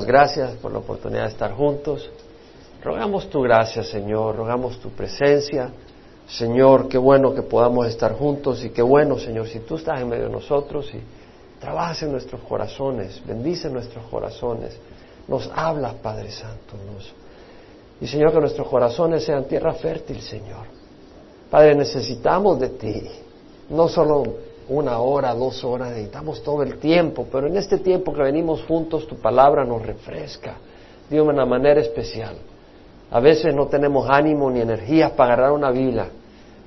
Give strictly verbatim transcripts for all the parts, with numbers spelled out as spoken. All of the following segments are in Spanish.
Gracias por la oportunidad de estar juntos. Rogamos tu gracia, Señor, rogamos tu presencia. Señor, qué bueno que podamos estar juntos y qué bueno, Señor, si tú estás en medio de nosotros y trabajas en nuestros corazones, bendice nuestros corazones, nos hablas, Padre Santo. Nos... Y, Señor, que nuestros corazones sean tierra fértil, Señor. Padre, necesitamos de ti, no solo una hora, dos horas, necesitamos todo el tiempo, pero en este tiempo que venimos juntos, tu palabra nos refresca, de una manera especial. A veces no tenemos ánimo ni energías para agarrar una Biblia,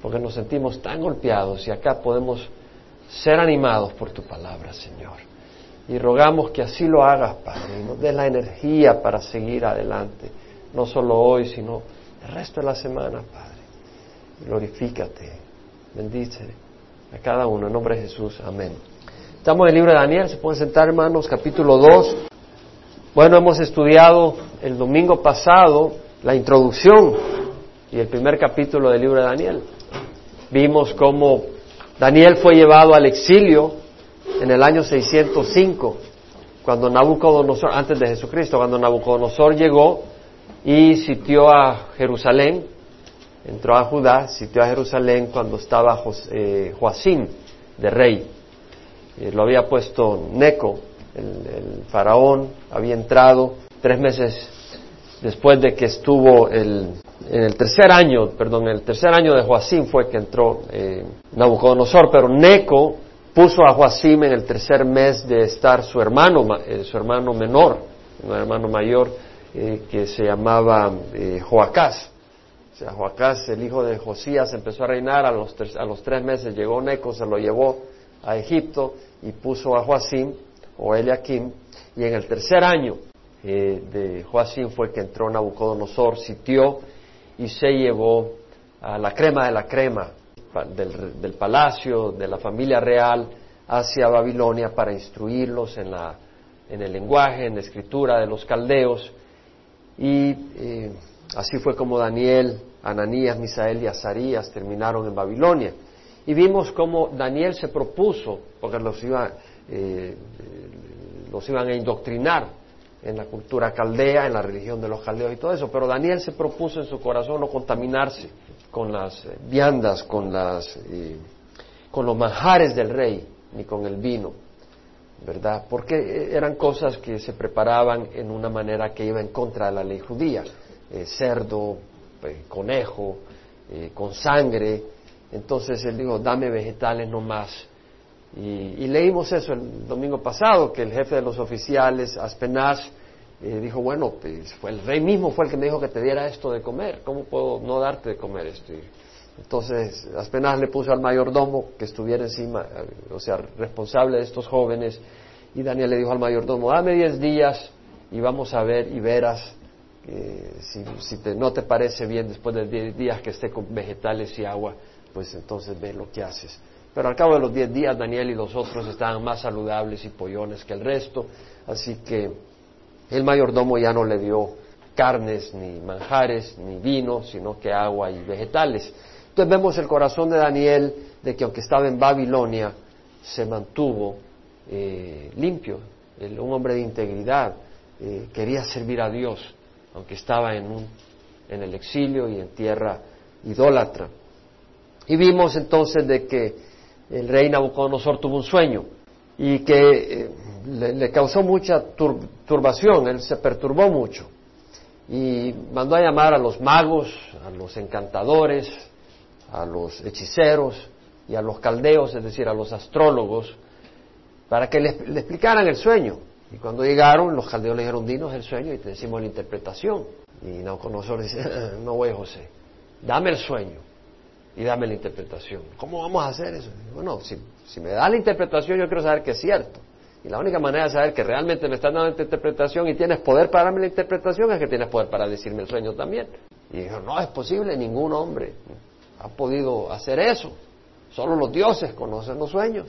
porque nos sentimos tan golpeados, y acá podemos ser animados por tu palabra, Señor. Y rogamos que así lo hagas, Padre, y nos des la energía para seguir adelante, no solo hoy, sino el resto de la semana, Padre. Glorifícate, bendice a cada uno, en nombre de Jesús, amén. Estamos en el libro de Daniel, se pueden sentar, hermanos, capítulo dos. Bueno, hemos estudiado el domingo pasado la introducción y el primer capítulo del libro de Daniel. Vimos cómo Daniel fue llevado al exilio en el año seiscientos cinco, cuando Nabucodonosor, antes de Jesucristo, cuando Nabucodonosor llegó y sitió a Jerusalén. Entró a Judá, sitió a Jerusalén cuando estaba Jos, eh, Joaquín de rey. Eh, lo había puesto Neco, el, el faraón, había entrado tres meses después de que estuvo el, en el tercer año, perdón, en el tercer año de Joaquín fue que entró eh, Nabucodonosor, pero Neco puso a Joaquín en el tercer mes de estar su hermano, eh, su hermano menor, un hermano mayor eh, que se llamaba eh, Joacaz. O sea, Joacaz, el hijo de Josías, empezó a reinar, a los, tres, a los tres meses llegó Neco, se lo llevó a Egipto y puso a Joacín, o Eliakim, y en el tercer año eh, de Joacín fue que entró Nabucodonosor, sitió y se llevó a la crema de la crema del, del palacio, de la familia real, hacia Babilonia para instruirlos en, la, en el lenguaje, en la escritura de los caldeos, y... Eh, Así fue como Daniel, Ananías, Misael y Azarías terminaron en Babilonia. Y vimos cómo Daniel se propuso, porque los, iba, eh, los iban a indoctrinar en la cultura caldea, en la religión de los caldeos y todo eso. Pero Daniel se propuso en su corazón no contaminarse con las viandas, con, las, eh, con los manjares del rey, ni con el vino, ¿verdad? Porque eran cosas que se preparaban en una manera que iba en contra de la ley judía. Eh, cerdo, eh, conejo, eh, con sangre. Entonces él dijo, dame vegetales nomás. Y, y leímos eso el domingo pasado, que el jefe de los oficiales, Aspenaz, eh, dijo, bueno, pues, fue el rey mismo fue el que me dijo que te diera esto de comer. ¿Cómo puedo no darte de comer esto? Y entonces Aspenaz le puso al mayordomo que estuviera encima, o sea, responsable de estos jóvenes. Y Daniel le dijo al mayordomo, dame diez días y vamos a ver y verás. Eh, si, si te, no te parece bien después de diez días que esté con vegetales y agua, pues entonces ve lo que haces. Pero al cabo de los diez días, Daniel y los otros estaban más saludables y pollones que el resto, así que el mayordomo ya no le dio carnes, ni manjares, ni vino, sino que agua y vegetales. Entonces vemos el corazón de Daniel, de que aunque estaba en Babilonia, se mantuvo eh, limpio, el, un hombre de integridad, eh, quería servir a Dios, aunque estaba en, un, en el exilio y en tierra idólatra. Y vimos entonces de que el rey Nabucodonosor tuvo un sueño y que eh, le, le causó mucha tur, turbación, él se perturbó mucho y mandó a llamar a los magos, a los encantadores, a los hechiceros y a los caldeos, es decir, a los astrólogos, para que le, le explicaran el sueño. Y cuando llegaron, los caldeos le dijeron, dinos el sueño y te decimos la interpretación. Y Nabucodonosor dice, no voy, José, dame el sueño y dame la interpretación. ¿Cómo vamos a hacer eso? Bueno, si, si me da la interpretación, yo quiero saber que es cierto. Y la única manera de saber que realmente me estás dando la interpretación y tienes poder para darme la interpretación es que tienes poder para decirme el sueño también. Y dijo, no es posible, ningún hombre ha podido hacer eso. Solo los dioses conocen los sueños.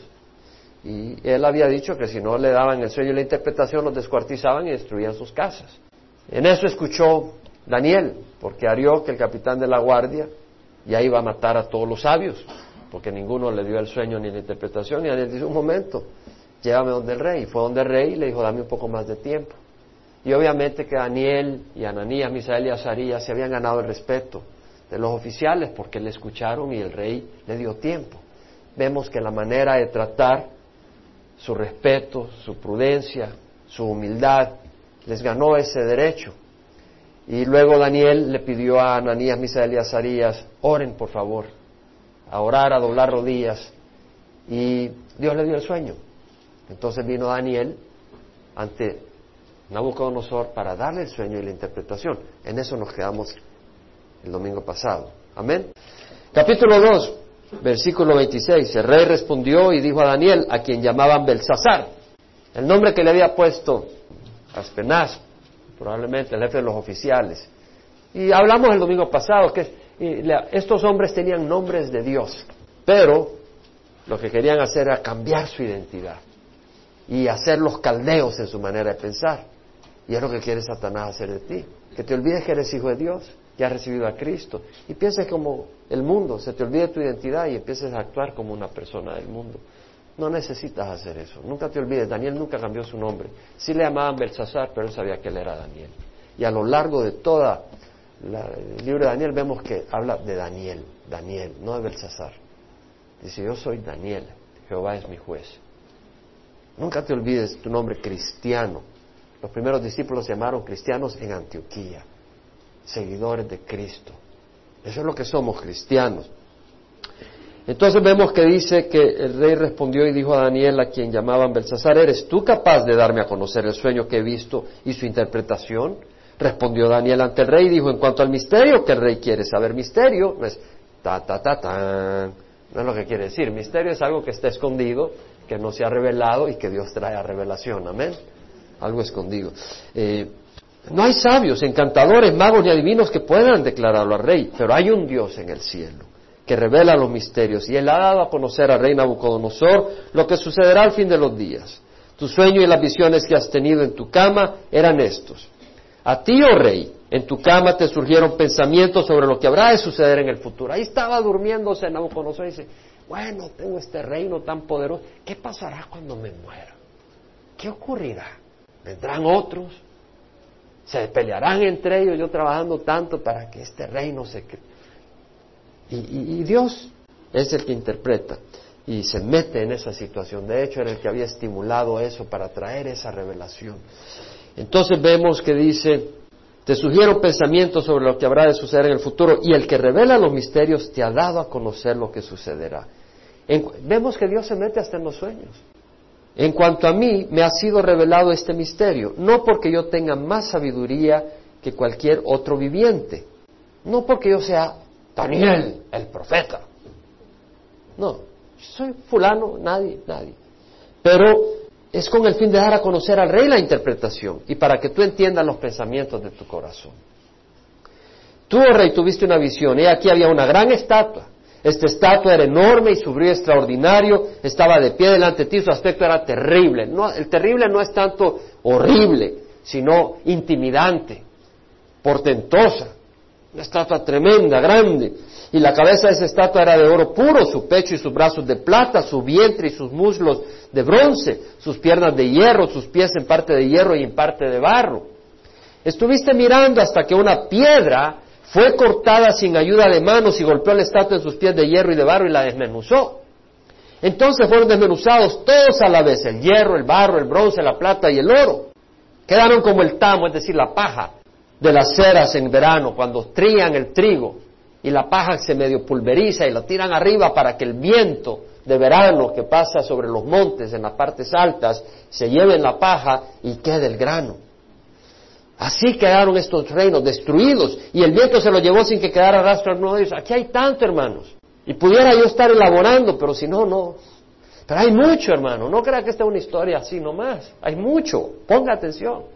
Y él había dicho que si no le daban el sueño y la interpretación, los descuartizaban y destruían sus casas. En eso escuchó Daniel, porque Arioc, el capitán de la guardia, ya iba a matar a todos los sabios, porque ninguno le dio el sueño ni la interpretación. Y Daniel dice, un momento, llévame donde el rey. Y fue donde el rey y le dijo, dame un poco más de tiempo. Y obviamente que Daniel y Ananías, Misael y Azarías se habían ganado el respeto de los oficiales porque le escucharon y el rey le dio tiempo. Vemos que la manera de tratar, su respeto, su prudencia, su humildad, les ganó ese derecho. Y luego Daniel le pidió a Ananías, Misael y Azarías, oren por favor, a orar, a doblar rodillas, y Dios le dio el sueño. Entonces vino Daniel ante Nabucodonosor para darle el sueño y la interpretación. En eso nos quedamos el domingo pasado. Amén. Capítulo dos, versículo veintiséis. El rey respondió y dijo a Daniel, a quien llamaban Belsasar, el nombre que le había puesto Aspenaz, probablemente el jefe de los oficiales. Y hablamos el domingo pasado que estos hombres tenían nombres de Dios, pero lo que querían hacer era cambiar su identidad y hacer los caldeos en su manera de pensar. Y es lo que quiere Satanás hacer de ti, que te olvides que eres hijo de Dios, que has recibido a Cristo, y pienses como el mundo, se te olvide tu identidad y empieces a actuar como una persona del mundo. No necesitas hacer eso, nunca te olvides. Daniel nunca cambió su nombre. Sí le llamaban Belsasar, pero él sabía que él era Daniel. Y a lo largo de toda la, el libro de Daniel vemos que habla de Daniel, Daniel, no de Belsasar. Dice, yo soy Daniel, Jehová es mi juez. Nunca te olvides tu nombre cristiano. Los primeros discípulos se llamaron cristianos en Antioquía, seguidores de Cristo. Eso es lo que somos, cristianos. Entonces vemos que dice que el rey respondió y dijo a Daniel, a quien llamaban Belsasar, ¿eres tú capaz de darme a conocer el sueño que he visto y su interpretación? Respondió Daniel ante el rey y dijo, en cuanto al misterio que el rey quiere saber, misterio no es ta ta ta tan, no es lo que quiere decir. Misterio es algo que está escondido, que no se ha revelado y que Dios trae a revelación. Amén. Algo escondido. Eh, no hay sabios, encantadores, magos ni adivinos que puedan declararlo al rey, pero hay un Dios en el cielo que revela los misterios, y él ha dado a conocer al rey Nabucodonosor lo que sucederá al fin de los días. Tu sueño y las visiones que has tenido en tu cama eran estos. A ti, oh rey, en tu cama te surgieron pensamientos sobre lo que habrá de suceder en el futuro. Ahí estaba durmiéndose Nabucodonosor y dice, bueno, tengo este reino tan poderoso, ¿qué pasará cuando me muera? ¿Qué ocurrirá? ¿Vendrán otros? ¿Se pelearán entre ellos? Yo trabajando tanto para que este reino se cree. Y, y, y Dios es el que interpreta y se mete en esa situación. De hecho, era el que había estimulado eso para traer esa revelación. Entonces vemos que dice, te sugiero pensamientos sobre lo que habrá de suceder en el futuro, y el que revela los misterios te ha dado a conocer lo que sucederá. En, vemos que Dios se mete hasta en los sueños. En cuanto a mí, me ha sido revelado este misterio, no porque yo tenga más sabiduría que cualquier otro viviente, no porque yo sea Daniel, el profeta. No, soy fulano, nadie, nadie. Pero es con el fin de dar a conocer al rey la interpretación y para que tú entiendas los pensamientos de tu corazón. Tú, oh rey, tuviste una visión. Y aquí había una gran estatua. Esta estatua era enorme y su brillo extraordinario. Estaba de pie delante de ti, su aspecto era terrible. No, el terrible no es tanto horrible, sino intimidante, portentosa. Una estatua tremenda, grande, y la cabeza de esa estatua era de oro puro, su pecho y sus brazos de plata, su vientre y sus muslos de bronce, sus piernas de hierro, sus pies en parte de hierro y en parte de barro. Estuviste mirando hasta que una piedra fue cortada sin ayuda de manos y golpeó la estatua en sus pies de hierro y de barro y la desmenuzó. Entonces fueron desmenuzados todos a la vez, el hierro, el barro, el bronce, la plata y el oro. Quedaron como el tamo, es decir, la paja de las ceras en verano, cuando trían el trigo y la paja se medio pulveriza y la tiran arriba para que el viento de verano que pasa sobre los montes en las partes altas se lleve la paja y quede el grano. Así quedaron estos reinos destruidos y el viento se los llevó sin que quedara rastro alguno de ellos. Aquí hay tanto, hermanos, y pudiera yo estar elaborando, pero si no, no. Pero hay mucho, hermano, no crea que esta es una historia así nomás, hay mucho, ponga atención.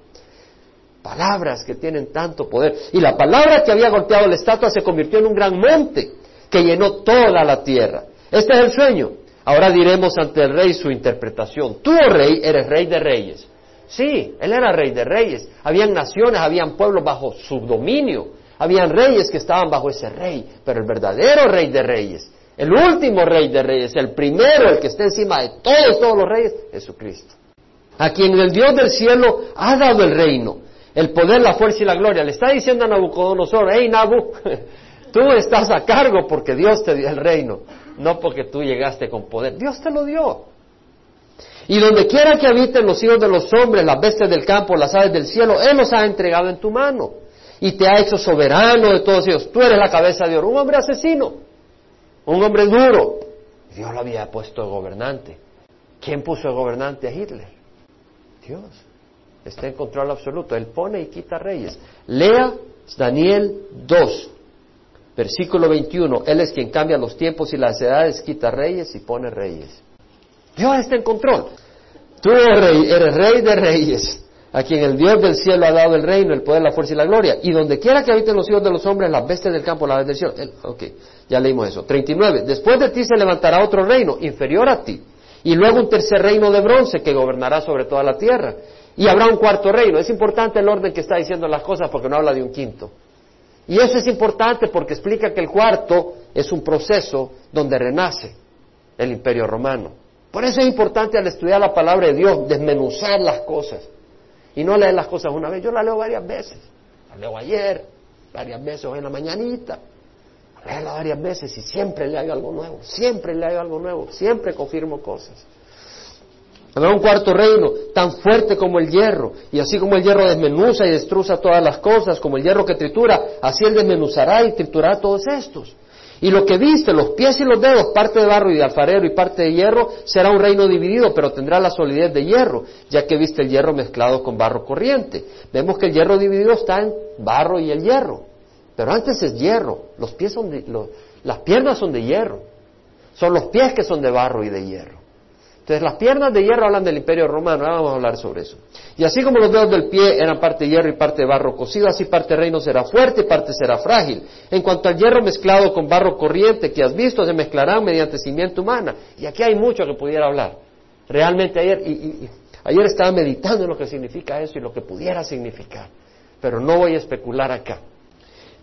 Palabras que tienen tanto poder. Y la palabra que había golpeado la estatua se convirtió en un gran monte que llenó toda la tierra. Este es el sueño. Ahora diremos ante el rey su interpretación. Tú, oh rey, eres rey de reyes. Sí, él era rey de reyes. Habían naciones, habían pueblos bajo su dominio. Habían reyes que estaban bajo ese rey. Pero el verdadero rey de reyes, el último rey de reyes, el primero, el que está encima de todos, todos los reyes, Jesucristo, a quien el Dios del cielo ha dado el reino, el poder, la fuerza y la gloria. Le está diciendo a Nabucodonosor, hey Nabu, tú estás a cargo porque Dios te dio el reino, no porque tú llegaste con poder. Dios te lo dio. Y donde quiera que habiten los hijos de los hombres, las bestias del campo, las aves del cielo, Él los ha entregado en tu mano. Y te ha hecho soberano de todos ellos. Tú eres la cabeza de oro. Un hombre asesino. Un hombre duro. Dios lo había puesto de gobernante. ¿Quién puso de gobernante a Hitler? Dios. Está en control absoluto. Él pone y quita reyes. Lea Daniel dos. Versículo veintiuno. Él es quien cambia los tiempos y las edades, quita reyes y pone reyes. Dios está en control. Tú eres rey, eres rey de reyes, a quien el Dios del cielo ha dado el reino, el poder, la fuerza y la gloria. Y donde quiera que habiten los hijos de los hombres, las bestias del campo, las aves del cielo. El, ok, ya leímos eso. treinta y nueve. Después de ti se levantará otro reino, inferior a ti. Y luego un tercer reino de bronce, que gobernará sobre toda la tierra. Y habrá un cuarto reino. Es importante el orden que está diciendo las cosas, porque no habla de un quinto. Y eso es importante porque explica que el cuarto es un proceso donde renace el imperio romano. Por eso es importante al estudiar la palabra de Dios, desmenuzar las cosas. Y no leer las cosas una vez. Yo las leo varias veces. Las leo ayer, varias veces, hoy en la mañanita. Léela varias veces y siempre le hago algo nuevo. Siempre le hago algo nuevo. Siempre confirmo cosas. Habrá un cuarto reino, tan fuerte como el hierro. Y así como el hierro desmenuza y destruza todas las cosas, como el hierro que tritura, así él desmenuzará y triturará todos estos. Y lo que viste, los pies y los dedos, parte de barro y de alfarero y parte de hierro, será un reino dividido, pero tendrá la solidez de hierro, ya que viste el hierro mezclado con barro corriente. Vemos que el hierro dividido está en barro y el hierro. Pero antes es hierro. Los pies son de, los, las piernas son de hierro. Son los pies que son de barro y de hierro. Entonces las piernas de hierro hablan del Imperio Romano, ahora vamos a hablar sobre eso. Y así como los dedos del pie eran parte de hierro y parte de barro cocido, así parte del reino será fuerte y parte será frágil. En cuanto al hierro mezclado con barro corriente que has visto, se mezclarán mediante simiente humana. Y aquí hay mucho que pudiera hablar. Realmente ayer, y, y, y, ayer estaba meditando en lo que significa eso y lo que pudiera significar. Pero no voy a especular acá.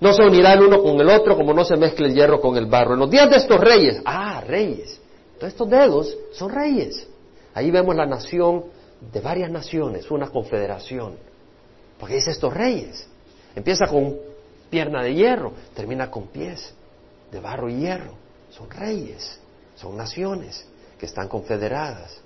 No se unirá el uno con el otro como no se mezcla el hierro con el barro. En los días de estos reyes, ah, reyes. Entonces estos dedos son reyes. Ahí vemos la nación de varias naciones, una confederación. Porque dice estos reyes. Empieza con pierna de hierro, termina con pies de barro y hierro. Son reyes, son naciones que están confederadas.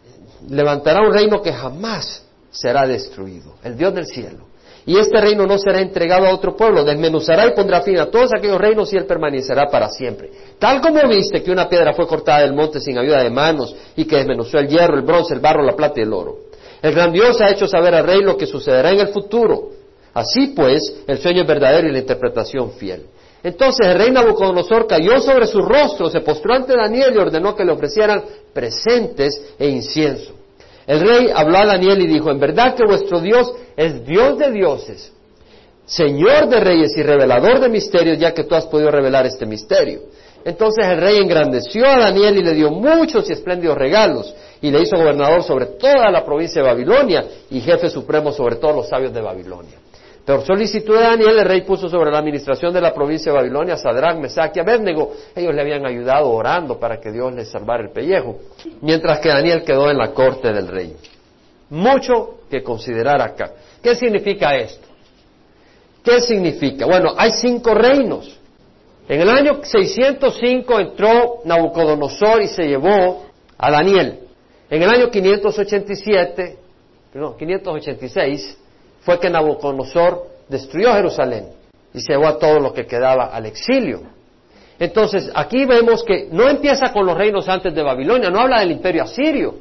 Levantará un reino que jamás será destruido, el Dios del cielo. Y este reino no será entregado a otro pueblo, desmenuzará y pondrá fin a todos aquellos reinos y él permanecerá para siempre. Tal como viste que una piedra fue cortada del monte sin ayuda de manos y que desmenuzó el hierro, el bronce, el barro, la plata y el oro. El gran Dios ha hecho saber al rey lo que sucederá en el futuro. Así pues, el sueño es verdadero y la interpretación fiel. Entonces el rey Nabucodonosor cayó sobre su rostro, se postró ante Daniel y ordenó que le ofrecieran presentes e incienso. El rey habló a Daniel y dijo, en verdad que vuestro Dios es Dios de dioses, Señor de reyes y revelador de misterios, ya que tú has podido revelar este misterio. Entonces el rey engrandeció a Daniel y le dio muchos y espléndidos regalos, y le hizo gobernador sobre toda la provincia de Babilonia y jefe supremo sobre todos los sabios de Babilonia. Por solicitud de Daniel, el rey puso sobre la administración de la provincia de Babilonia a Sadrac, Mesac y Abednego. Ellos le habían ayudado orando para que Dios les salvara el pellejo, mientras que Daniel quedó en la corte del rey. Mucho que considerar acá. ¿Qué significa esto? ¿Qué significa? Bueno, hay cinco reinos. En el año seiscientos cinco entró Nabucodonosor y se llevó a Daniel. En el año quinientos ochenta y siete, no, quinientos ochenta y seis... fue que Nabucodonosor destruyó Jerusalén y se llevó a todo lo que quedaba al exilio. Entonces, aquí vemos que no empieza con los reinos antes de Babilonia, no habla del imperio asirio,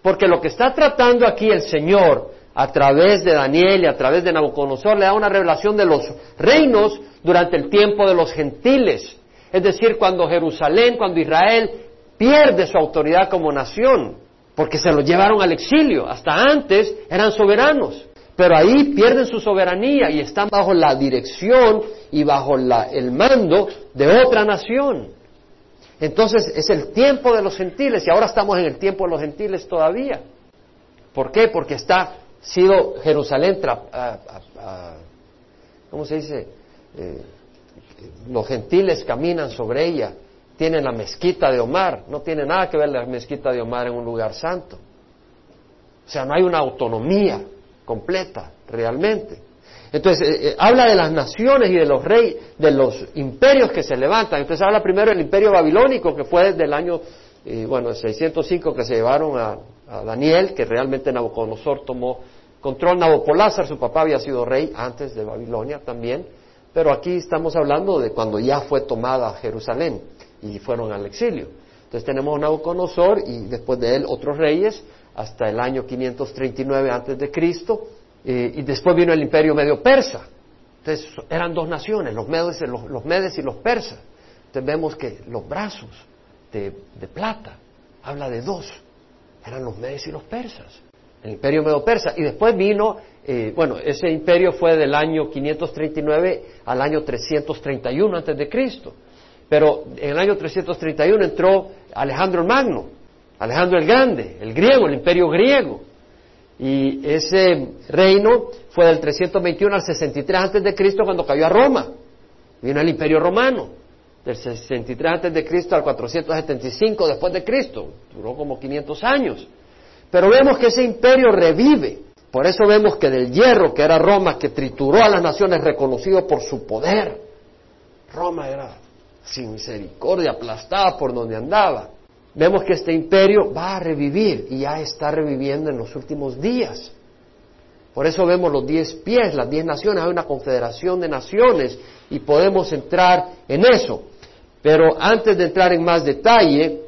porque lo que está tratando aquí el Señor, a través de Daniel y a través de Nabucodonosor, le da una revelación de los reinos durante el tiempo de los gentiles. Es decir, cuando Jerusalén, cuando Israel pierde su autoridad como nación, porque se lo llevaron al exilio. Hasta antes eran soberanos. Pero ahí pierden su soberanía y están bajo la dirección y bajo la, el mando de otra nación. Entonces es el tiempo de los gentiles y ahora estamos en el tiempo de los gentiles todavía. ¿Por qué? Porque está sido Jerusalén, tra, a, a, a, ¿cómo se dice? Eh, los gentiles caminan sobre ella, tienen la mezquita de Omar, no tiene nada que ver la mezquita de Omar en un lugar santo. O sea, no hay una autonomía completa, realmente. Entonces, eh, habla de las naciones y de los reyes, de los imperios que se levantan. Entonces, habla primero del imperio babilónico, que fue desde el año, eh, bueno, seiscientos cinco, que se llevaron a, a Daniel, que realmente Nabucodonosor tomó control. Nabopolasar, su papá, había sido rey antes de Babilonia también. Pero aquí estamos hablando de cuando ya fue tomada Jerusalén y fueron al exilio. Entonces, tenemos a Nabucodonosor y después de él otros reyes, hasta el año quinientos treinta y nueve antes de Cristo. Eh, y después vino el imperio medio persa. Entonces eran dos naciones, los medes, los, los medes y los persas. Entonces vemos que los brazos de, de plata, habla de dos, eran los medes y los persas, el imperio medio persa. Y después vino, eh, bueno, ese imperio fue del año quinientos treinta y nueve al año trescientos treinta y uno antes de Cristo. Pero en el año trescientos treinta y uno entró Alejandro Magno, Alejandro el Grande, el griego, el imperio griego. Y ese reino fue del trescientos veintiuno al sesenta y tres antes de Cristo, cuando cayó a Roma. Vino el imperio romano del sesenta y tres antes de Cristo al cuatrocientos setenta y cinco después de Cristo. Duró como quinientos años, pero vemos que ese imperio revive. Por eso vemos que del hierro que era Roma, que trituró a las naciones, reconocido por su poder, Roma era sin misericordia, aplastada por donde andaba. Vemos que este imperio va a revivir y ya está reviviendo en los últimos días. Por eso vemos los diez pies, las diez naciones, hay una confederación de naciones y podemos entrar en eso. Pero antes de entrar en más detalle,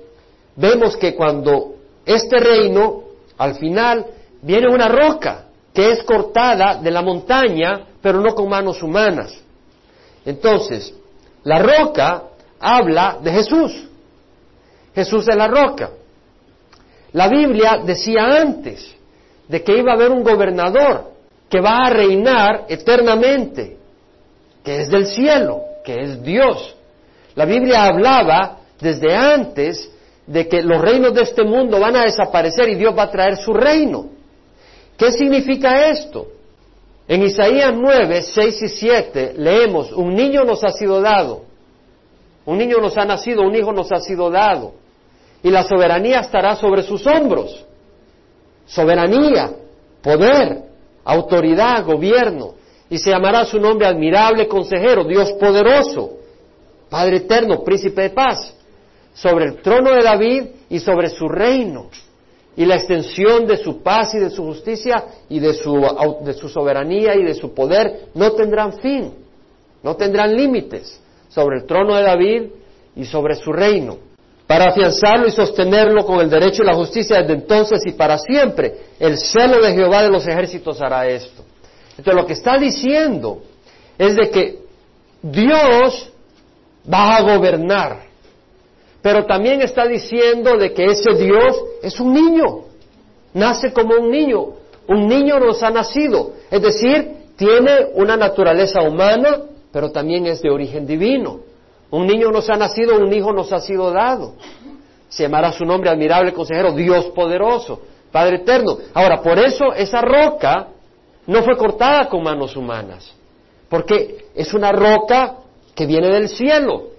vemos que cuando este reino, al final, viene una roca que es cortada de la montaña, pero no con manos humanas. Entonces, la roca habla de Jesús. Jesús es la roca. La Biblia decía antes de que iba a haber un gobernador que va a reinar eternamente, que es del cielo, que es Dios. La Biblia hablaba desde antes de que los reinos de este mundo van a desaparecer y Dios va a traer su reino. ¿Qué significa esto? En Isaías nueve, seis y siete leemos: un niño nos ha sido dado, un niño nos ha nacido, un hijo nos ha sido dado, y la soberanía estará sobre sus hombros. Soberanía, poder, autoridad, gobierno. Y se llamará su nombre: Admirable Consejero, Dios Poderoso, Padre Eterno, Príncipe de Paz. Sobre el trono de David y sobre su reino, y la extensión de su paz y de su justicia y de su, de su soberanía y de su poder no tendrán fin, no tendrán límites. Sobre el trono de David y sobre su reino, para afianzarlo y sostenerlo con el derecho y la justicia desde entonces y para siempre. El celo de Jehová de los ejércitos hará esto. Entonces, lo que está diciendo es de que Dios va a gobernar, pero también está diciendo de que ese Dios es un niño, nace como un niño, un niño nos ha nacido, es decir, tiene una naturaleza humana, pero también es de origen divino. Un niño nos ha nacido, un hijo nos ha sido dado. Se llamará su nombre: Admirable Consejero, Dios Poderoso, Padre Eterno. Ahora, por eso esa roca no fue cortada con manos humanas, porque es una roca que viene del cielo.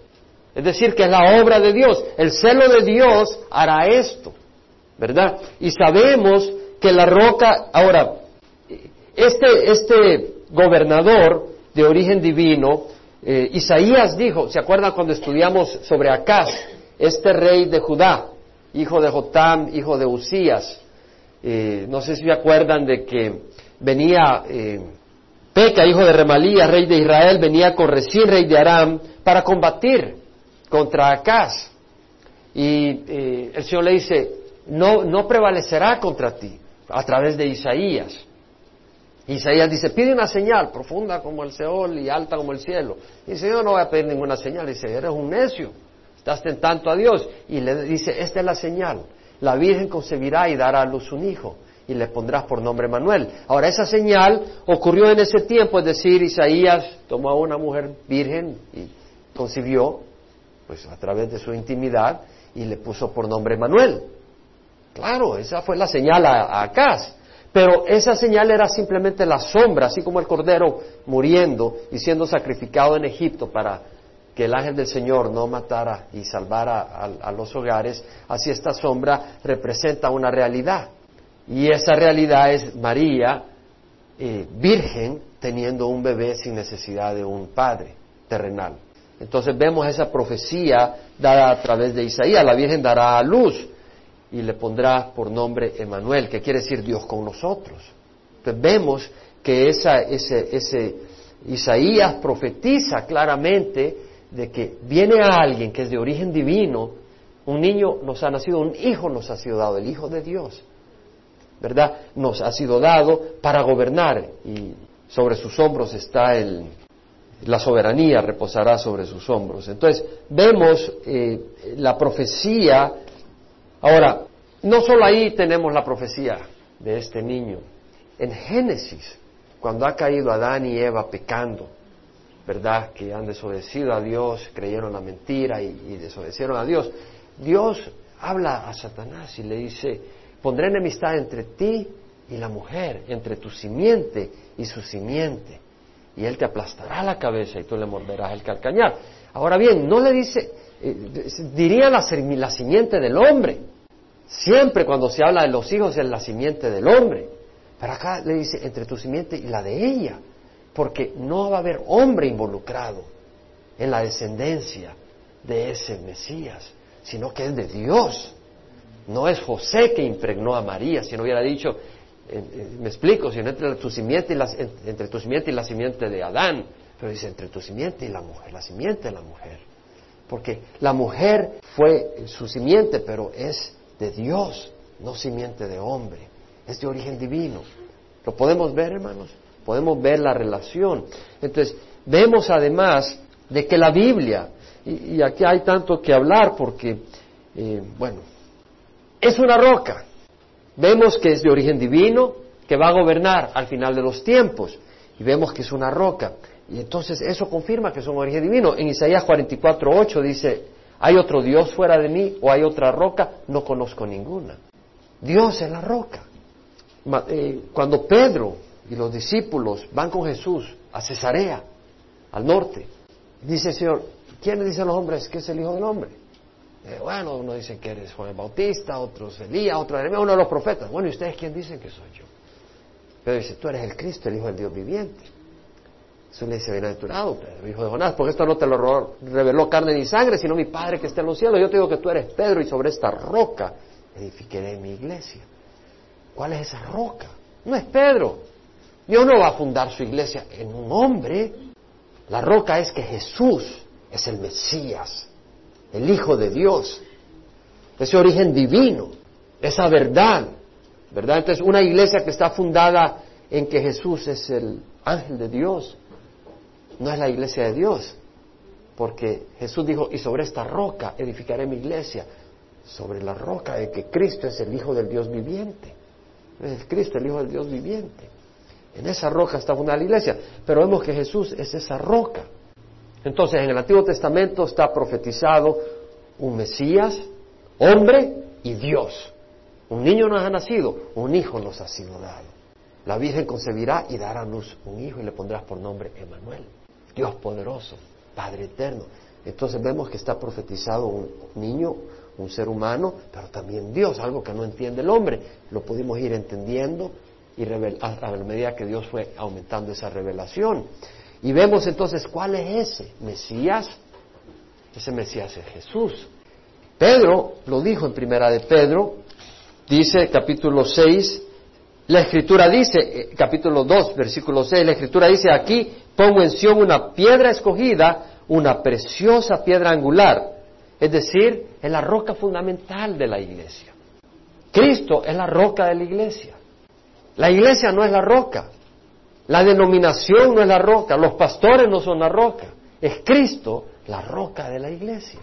Es decir, que es la obra de Dios. El celo de Dios hará esto, ¿verdad? Y sabemos que la roca... Ahora, este, este gobernador de origen divino... Eh, Isaías dijo, ¿se acuerdan cuando estudiamos sobre Acaz? Este rey de Judá, hijo de Jotam, hijo de Uzías. Eh, no sé si se acuerdan de que venía eh, Peca, hijo de Remalías, rey de Israel, venía con Rezín, rey de Aram, para combatir contra Acaz. Y eh, el Señor le dice: no, no prevalecerá contra ti, a través de Isaías. Isaías dice: pide una señal, profunda como el Seol y alta como el cielo. Y dice: yo no voy a pedir ninguna señal. Dice: eres un necio, estás tentando a Dios. Y le dice: esta es la señal, la Virgen concebirá y dará a luz un hijo, y le pondrás por nombre Manuel. Ahora, esa señal ocurrió en ese tiempo, es decir, Isaías tomó a una mujer virgen y concibió, pues a través de su intimidad, y le puso por nombre Manuel. Claro, esa fue la señal a, a Acaz. Pero esa señal era simplemente la sombra, así como el cordero muriendo y siendo sacrificado en Egipto para que el ángel del Señor no matara y salvara a, a, a los hogares. Así esta sombra representa una realidad. Y esa realidad es María, eh, virgen, teniendo un bebé sin necesidad de un padre terrenal. Entonces vemos esa profecía dada a través de Isaías. La Virgen dará a luz y le pondrá por nombre Emmanuel, que quiere decir Dios con nosotros. Entonces vemos que esa, ese, ese Isaías profetiza claramente de que viene alguien que es de origen divino. Un niño nos ha nacido, un hijo nos ha sido dado, el Hijo de Dios, ¿verdad? Nos ha sido dado para gobernar, y sobre sus hombros está el, la soberanía reposará sobre sus hombros. Entonces, vemos eh, la profecía. Ahora, no solo ahí tenemos la profecía de este niño. En Génesis, cuando ha caído Adán y Eva pecando, ¿verdad?, que han desobedecido a Dios, creyeron la mentira y, y desobedecieron a Dios, Dios habla a Satanás y le dice: pondré enemistad entre ti y la mujer, entre tu simiente y su simiente, y él te aplastará la cabeza y tú le morderás el calcañar. Ahora bien, no le dice, eh, diría la, la simiente del hombre. Siempre cuando se habla de los hijos es la simiente del hombre, pero acá le dice entre tu simiente y la de ella, porque no va a haber hombre involucrado en la descendencia de ese Mesías, sino que es de Dios. No es José que impregnó a María. Si no hubiera dicho, eh, eh, me explico, sino entre tu simiente y la, entre tu simiente y la simiente de Adán. Pero dice, entre tu simiente y la mujer, la simiente de la mujer. Porque la mujer fue su simiente, pero es de Dios, no simiente de hombre. Es de origen divino. ¿Lo podemos ver, hermanos? Podemos ver la relación. Entonces, vemos además de que la Biblia... Y aquí hay tanto que hablar porque, eh, bueno, es una roca. Vemos que es de origen divino, que va a gobernar al final de los tiempos. Y vemos que es una roca. Y entonces eso confirma que es un origen divino. En Isaías cuarenta y cuatro ocho dice, ¿hay otro Dios fuera de mí o hay otra roca? No conozco ninguna. Dios es la roca. Cuando Pedro y los discípulos van con Jesús a Cesarea, al norte, dice el Señor... ¿Quién le dice a los hombres que es el Hijo del Hombre? Eh, bueno, unos dicen que eres Juan el Bautista, otros Elías, otros uno de los profetas. Bueno, ¿y ustedes quién dicen que soy yo? Pedro dice, tú eres el Cristo, el Hijo del Dios viviente. Jesús le dice, bienaventurado, Pedro, hijo de Jonás, porque esto no te lo reveló carne ni sangre, sino mi Padre que está en los cielos. Yo te digo que tú eres Pedro, y sobre esta roca edificaré mi iglesia. ¿Cuál es esa roca? No es Pedro. Dios no va a fundar su iglesia en un hombre. La roca es que Jesús... es el Mesías, el Hijo de Dios, ese origen divino, esa verdad, ¿verdad? Entonces, una iglesia que está fundada en que Jesús es el ángel de Dios, no es la iglesia de Dios, porque Jesús dijo, y sobre esta roca edificaré mi iglesia, sobre la roca de que Cristo es el Hijo del Dios viviente, es Cristo el Hijo del Dios viviente, en esa roca está fundada la iglesia, pero vemos que Jesús es esa roca. Entonces, en el Antiguo Testamento está profetizado un Mesías, hombre y Dios. Un niño nos ha nacido, un hijo nos ha sido dado. La Virgen concebirá y dará a luz un hijo y le pondrás por nombre Emmanuel, Dios poderoso, Padre eterno. Entonces vemos que está profetizado un niño, un ser humano, pero también Dios, algo que no entiende el hombre. Lo pudimos ir entendiendo y revelar a la medida que Dios fue aumentando esa revelación. Y vemos entonces, ¿cuál es ese Mesías? Ese Mesías es Jesús. Pedro lo dijo en Primera de Pedro, dice, capítulo seis, la Escritura dice, eh, capítulo dos, versículo seis, la Escritura dice, aquí pongo en Sión una piedra escogida, una preciosa piedra angular. Es decir, es la roca fundamental de la iglesia. Cristo es la roca de la iglesia. La iglesia no es la roca. La denominación no es la roca, los pastores no son la roca, es Cristo la roca de la iglesia.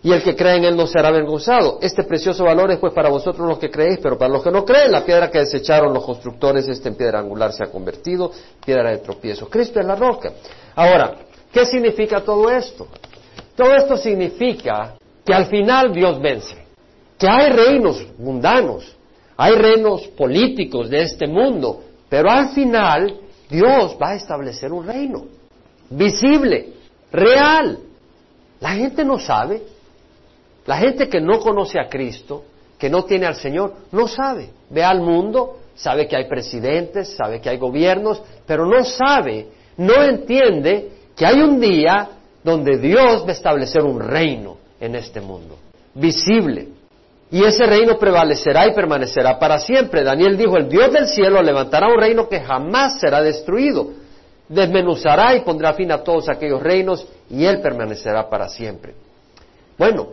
Y el que cree en él no será avergonzado. Este precioso valor es pues para vosotros los que creéis, pero para los que no creen, la piedra que desecharon los constructores, esta en piedra angular se ha convertido, piedra de tropiezo. Cristo es la roca. Ahora, ¿qué significa todo esto? Todo esto significa que al final Dios vence, que hay reinos mundanos, hay reinos políticos de este mundo, pero al final... Dios va a establecer un reino visible, real. La gente no sabe. La gente que no conoce a Cristo, que no tiene al Señor, no sabe. Ve al mundo sabe que hay presidentes, sabe que hay gobiernos, pero no sabe, no entiende que hay un día donde Dios va a establecer un reino en este mundo, visible. Y ese reino prevalecerá y permanecerá para siempre. Daniel dijo, el Dios del cielo levantará un reino que jamás será destruido. Desmenuzará y pondrá fin a todos aquellos reinos y él permanecerá para siempre. Bueno,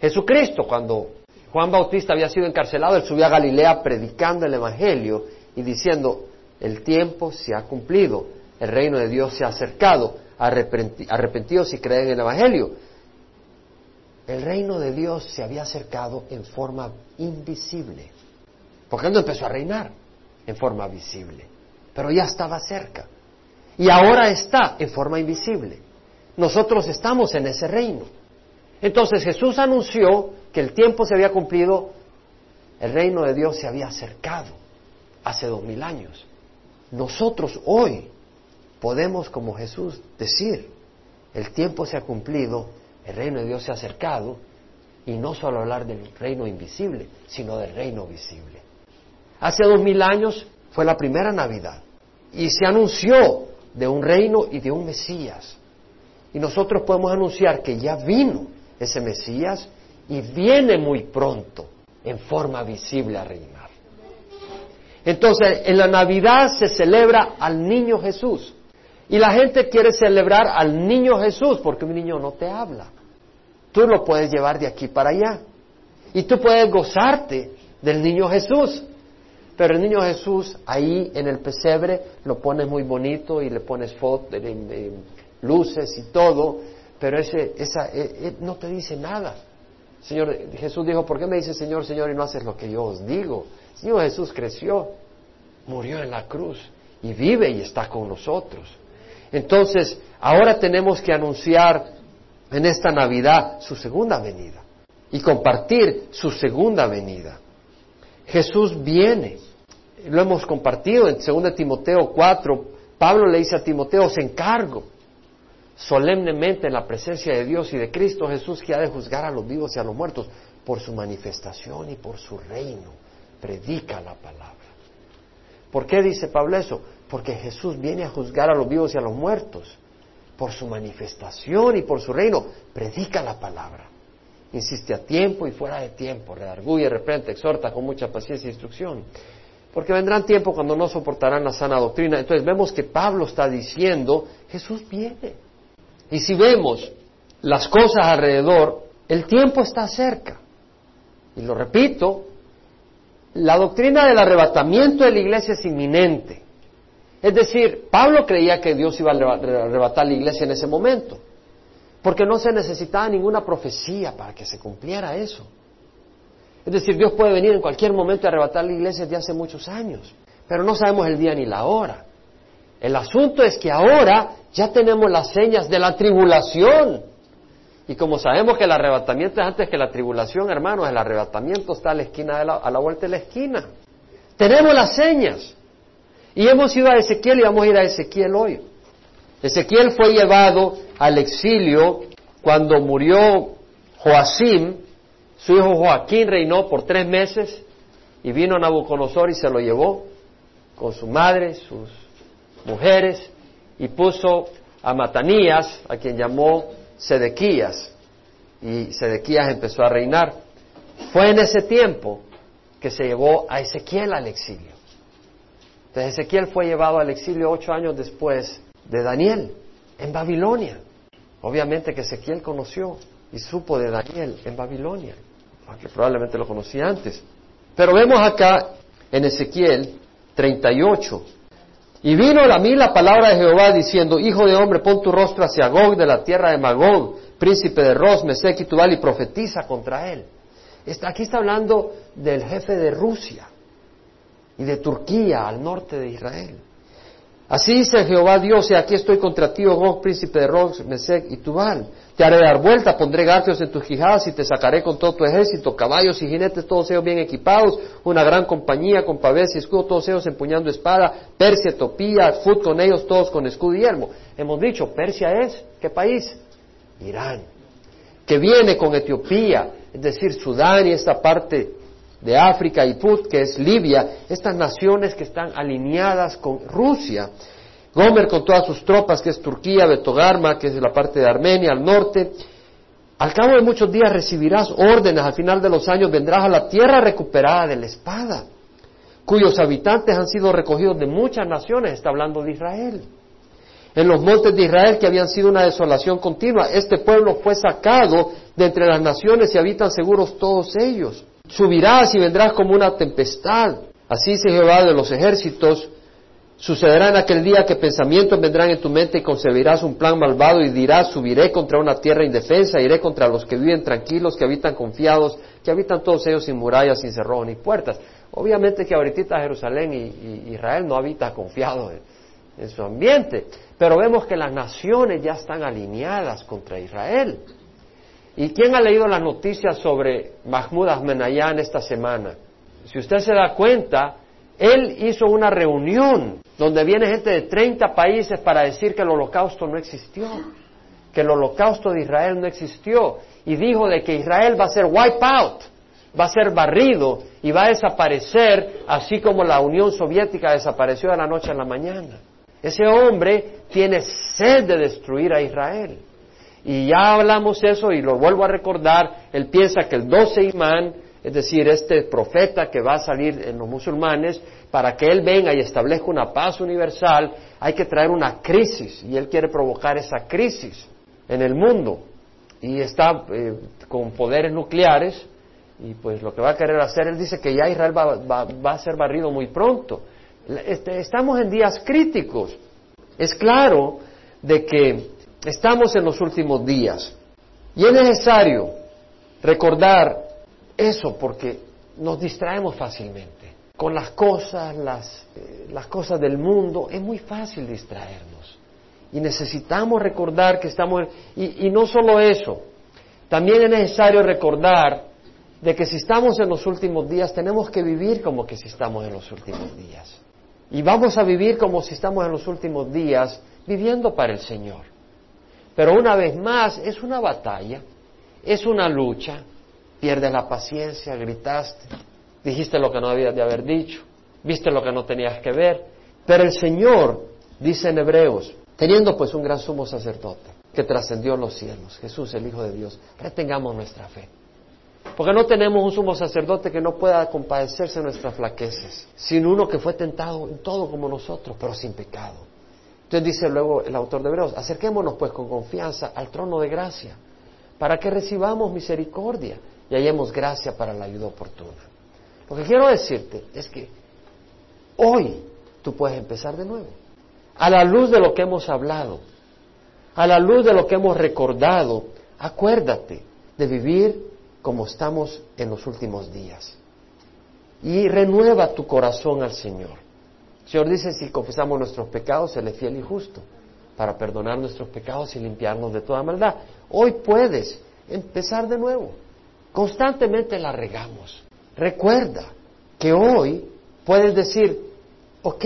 Jesucristo, cuando Juan Bautista había sido encarcelado, él subió a Galilea predicando el Evangelio y diciendo, el tiempo se ha cumplido, el reino de Dios se ha acercado, arrepentidos y creen en el Evangelio. El reino de Dios se había acercado en forma invisible. Porque él no empezó a reinar en forma visible. Pero ya estaba cerca. Y ahora está en forma invisible. Nosotros estamos en ese reino. Entonces Jesús anunció que el tiempo se había cumplido. El reino de Dios se había acercado hace dos mil años. Nosotros hoy podemos, como Jesús, decir, el tiempo se ha cumplido. El reino de Dios se ha acercado, y no solo hablar del reino invisible, sino del reino visible. Hace dos mil años fue la primera Navidad, y se anunció de un reino y de un Mesías. Y nosotros podemos anunciar que ya vino ese Mesías, y viene muy pronto, en forma visible a reinar. Entonces, en la Navidad se celebra al niño Jesús. Y la gente quiere celebrar al niño Jesús, porque un niño no te habla. Tú lo puedes llevar de aquí para allá. Y tú puedes gozarte del niño Jesús. Pero el niño Jesús, ahí en el pesebre, lo pones muy bonito y le pones fotos, luces y todo. Pero ese esa eh, no te dice nada. Señor Jesús dijo, ¿por qué me dices Señor, Señor, y no haces lo que yo os digo? El Señor Jesús creció, murió en la cruz, y vive y está con nosotros. Entonces, ahora tenemos que anunciar en esta Navidad su segunda venida y compartir su segunda venida. Jesús viene, lo hemos compartido en dos Timoteo cuatro, Pablo le dice a Timoteo, os encargo solemnemente en la presencia de Dios y de Cristo Jesús, que ha de juzgar a los vivos y a los muertos por su manifestación y por su reino. Predica la palabra. ¿Por qué dice Pablo eso? Porque Jesús viene a juzgar a los vivos y a los muertos por su manifestación y por su reino. Predica la palabra. Insiste a tiempo y fuera de tiempo. Redarguye, reprende, exhorta con mucha paciencia e instrucción. Porque vendrán tiempos cuando no soportarán la sana doctrina. Entonces vemos que Pablo está diciendo, Jesús viene. Y si vemos las cosas alrededor, el tiempo está cerca. Y lo repito, la doctrina del arrebatamiento de la iglesia es inminente. Es decir, Pablo creía que Dios iba a arrebatar la iglesia en ese momento, porque no se necesitaba ninguna profecía para que se cumpliera eso. Es decir, Dios puede venir en cualquier momento a arrebatar la iglesia desde hace muchos años, pero no sabemos el día ni la hora. El asunto es que ahora ya tenemos las señas de la tribulación. Y como sabemos que el arrebatamiento es antes que la tribulación, hermanos, el arrebatamiento está a la esquina de la, a la vuelta de la esquina. Tenemos las señas. Y hemos ido a Ezequiel y vamos a ir a Ezequiel hoy. Ezequiel fue llevado al exilio cuando murió Joacim, su hijo Joaquín reinó por tres meses y vino Nabucodonosor y se lo llevó con su madre, sus mujeres, y puso a Matanías, a quien llamó Sedequías, y Sedequías empezó a reinar. Fue en ese tiempo que se llevó a Ezequiel al exilio. Entonces Ezequiel fue llevado al exilio ocho años después de Daniel, en Babilonia. Obviamente que Ezequiel conoció y supo de Daniel en Babilonia, aunque probablemente lo conocía antes. Pero vemos acá en Ezequiel treinta y ocho, y vino a mí la palabra de Jehová diciendo, hijo de hombre, pon tu rostro hacia Gog de la tierra de Magog, príncipe de Ros, Mesec y Tubal, y profetiza contra él. Aquí está hablando del jefe de Rusia y de Turquía, al norte de Israel. Así dice Jehová Dios, y aquí estoy contra ti, oh Gog, príncipe de Rogs, Mesec y Tubal. Te haré dar vuelta, pondré garfios en tus quijadas, y te sacaré con todo tu ejército, caballos y jinetes, todos ellos bien equipados, una gran compañía, con pavés y escudo, todos ellos empuñando espada, Persia, Etiopía, Fut con ellos, todos con escudo y elmo. Hemos dicho, Persia es, ¿qué país? Irán, que viene con Etiopía, es decir, Sudán y esta parte de África y Put, que es Libia, estas naciones que están alineadas con Rusia, Gomer con todas sus tropas, que es Turquía, Betogarma, que es la parte de Armenia, al norte. Al cabo de muchos días recibirás órdenes, al final de los años vendrás a la tierra recuperada de la espada, cuyos habitantes han sido recogidos de muchas naciones, está hablando de Israel. En los montes de Israel, que habían sido una desolación continua, este pueblo fue sacado de entre las naciones y habitan seguros todos ellos. Subirás y vendrás como una tempestad. Así dice Jehová de los ejércitos. Sucederá en aquel día que pensamientos vendrán en tu mente y concebirás un plan malvado y dirás, subiré contra una tierra indefensa, iré contra los que viven tranquilos, que habitan confiados, que habitan todos ellos sin murallas, sin cerrojos ni puertas. Obviamente que ahorita Jerusalén y, y Israel no habita confiado en, en su ambiente, pero vemos que las naciones ya están alineadas contra Israel. ¿Y quién ha leído las noticias sobre Mahmoud Ahmadinejad esta semana? Si usted se da cuenta, él hizo una reunión donde viene gente de treinta países para decir que el holocausto no existió, que el holocausto de Israel no existió, y dijo de que Israel va a ser wipe out, va a ser barrido y va a desaparecer, así como la Unión Soviética desapareció de la noche a la mañana. Ese hombre tiene sed de destruir a Israel. Y ya hablamos eso y lo vuelvo a recordar. Él piensa que el doce imán, es decir, este profeta que va a salir en los musulmanes, para que él venga y establezca una paz universal, hay que traer una crisis, y él quiere provocar esa crisis en el mundo. Y está eh, con poderes nucleares, y pues lo que va a querer hacer, él dice que ya Israel va, va, va a ser barrido muy pronto. Este, estamos en días críticos. Es claro de que estamos en los últimos días. Y es necesario recordar eso, porque nos distraemos fácilmente. Con las cosas, las, eh, las cosas del mundo, es muy fácil distraernos. Y necesitamos recordar que estamos... En, y, y no solo eso, también es necesario recordar de que si estamos en los últimos días, tenemos que vivir como que si estamos en los últimos días. Y vamos a vivir como si estamos en los últimos días, viviendo para el Señor. Pero una vez más, es una batalla, es una lucha. Pierdes la paciencia, gritaste, dijiste lo que no habías de haber dicho, viste lo que no tenías que ver. Pero el Señor, dice en Hebreos, teniendo pues un gran sumo sacerdote que trascendió los cielos, Jesús el Hijo de Dios, retengamos nuestra fe. Porque no tenemos un sumo sacerdote que no pueda compadecerse de nuestras flaquezas, sino uno que fue tentado en todo como nosotros, pero sin pecado. Entonces dice luego el autor de Hebreos, acerquémonos pues con confianza al trono de gracia, para que recibamos misericordia y hallemos gracia para la ayuda oportuna. Lo que quiero decirte es que hoy tú puedes empezar de nuevo. A la luz de lo que hemos hablado, a la luz de lo que hemos recordado, acuérdate de vivir como estamos en los últimos días. Y renueva tu corazón al Señor. El Señor dice, si confesamos nuestros pecados, Él es fiel y justo para perdonar nuestros pecados y limpiarnos de toda maldad. Hoy puedes empezar de nuevo. Constantemente la regamos. Recuerda que hoy puedes decir, ok,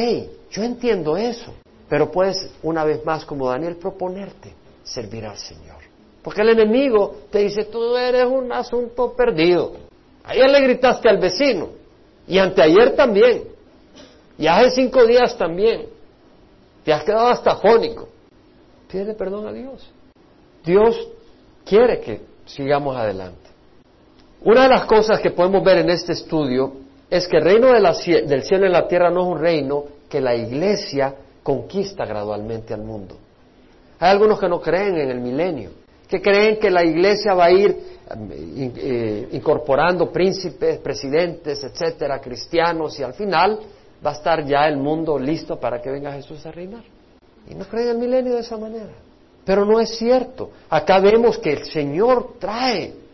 yo entiendo eso, pero puedes una vez más, como Daniel, proponerte servir al Señor. Porque el enemigo te dice, tú eres un asunto perdido. Ayer le gritaste al vecino, y anteayer también. Y hace cinco días también, te has quedado hasta afónico. Pídele perdón a Dios. Dios quiere que sigamos adelante. Una de las cosas que podemos ver en este estudio es que el reino de la, del cielo en la tierra no es un reino que la iglesia conquista gradualmente al mundo. Hay algunos que no creen en el milenio, que creen que la iglesia va a ir eh, incorporando príncipes, presidentes, etcétera, cristianos, y al final va a estar ya el mundo listo para que venga Jesús a reinar. Y no creen en el milenio de esa manera. Pero no es cierto. Acá vemos que el Señor trae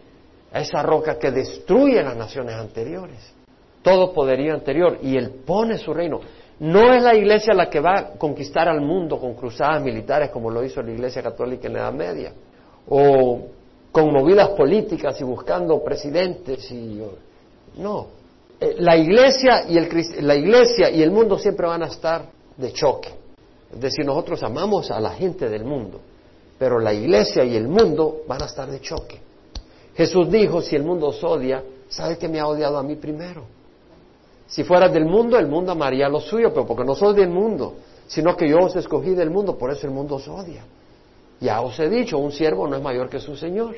a esa roca que destruye las naciones anteriores, todo poderío anterior, y Él pone su reino. No es la iglesia la que va a conquistar al mundo con cruzadas militares, como lo hizo la iglesia católica en la Edad Media, o con movidas políticas y buscando presidentes. Y no. La iglesia y el, la iglesia y el mundo siempre van a estar de choque. Es decir, nosotros amamos a la gente del mundo, pero la iglesia y el mundo van a estar de choque. Jesús dijo, si el mundo os odia, sabe que me ha odiado a mí primero. Si fueras del mundo, el mundo amaría lo suyo, pero porque no soy del mundo, sino que yo os escogí del mundo, por eso el mundo os odia. Ya os he dicho, un siervo no es mayor que su señor.